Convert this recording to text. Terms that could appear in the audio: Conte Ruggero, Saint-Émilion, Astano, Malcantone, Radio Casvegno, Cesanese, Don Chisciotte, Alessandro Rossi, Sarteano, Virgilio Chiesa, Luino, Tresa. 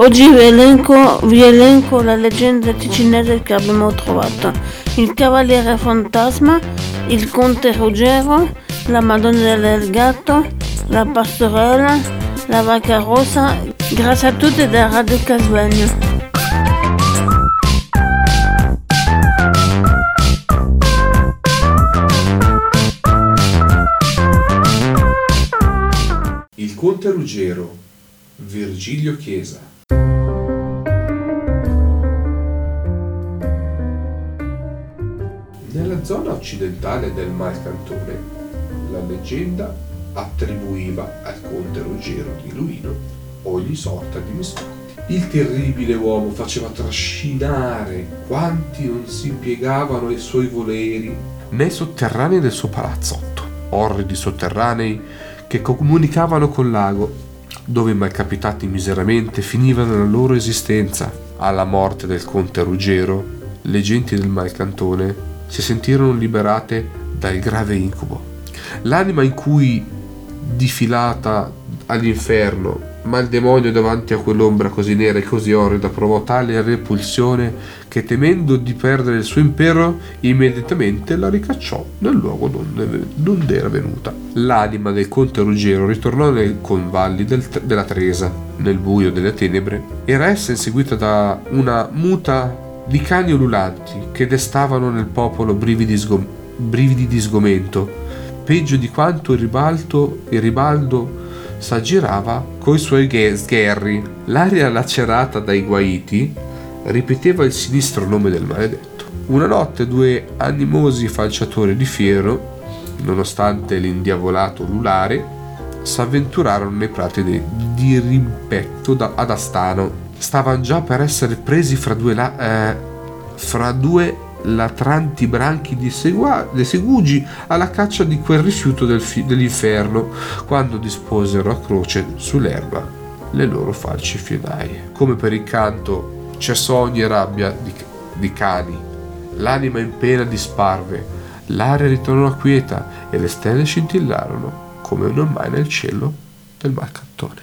Oggi vi elenco la leggenda ticinese che abbiamo trovato: il cavaliere fantasma, il conte Ruggero, la Madonna del Gatto, la pastorella, la vacca rossa. Grazie a tutti da Radio Casvegno. Il conte Ruggero, Virgilio Chiesa. Nella zona occidentale del Malcantone, la leggenda attribuiva al conte Ruggero di Luino ogni sorta di misfatti. Il terribile uomo faceva trascinare quanti non si piegavano ai suoi voleri nei sotterranei del suo palazzotto, orridi sotterranei che comunicavano col lago, dove i malcapitati miseramente finivano la loro esistenza. Alla morte del conte Ruggero, le genti del Malcantone si sentirono liberate dal grave incubo. L'anima in cui difilata all'inferno, ma il demonio davanti a quell'ombra così nera e così orrida provò tale repulsione che, temendo di perdere il suo impero, immediatamente la ricacciò nel luogo donde era venuta. L'anima del conte Ruggero ritornò nei convalli della Tresa, nel buio delle tenebre. Era essa inseguita da una muta di cani ululanti che destavano nel popolo brividi di sgomento, peggio di quanto il ribaldo s'aggirava coi suoi sgherri. L'aria lacerata dai guaiti ripeteva il sinistro nome del maledetto. Una notte due animosi falciatori di fieno, nonostante l'indiavolato ululare, s'avventurarono nei prati di rimpetto ad Astano. Stavano già per essere presi fra due latranti branchi di segugi alla caccia di quel rifiuto dell'inferno, quando disposero a croce sull'erba le loro falci fionaie. Come per incanto cessò ogni rabbia di cani, l'anima in pena disparve, l'aria ritornò quieta e le stelle scintillarono come non mai nel cielo del Malcantone.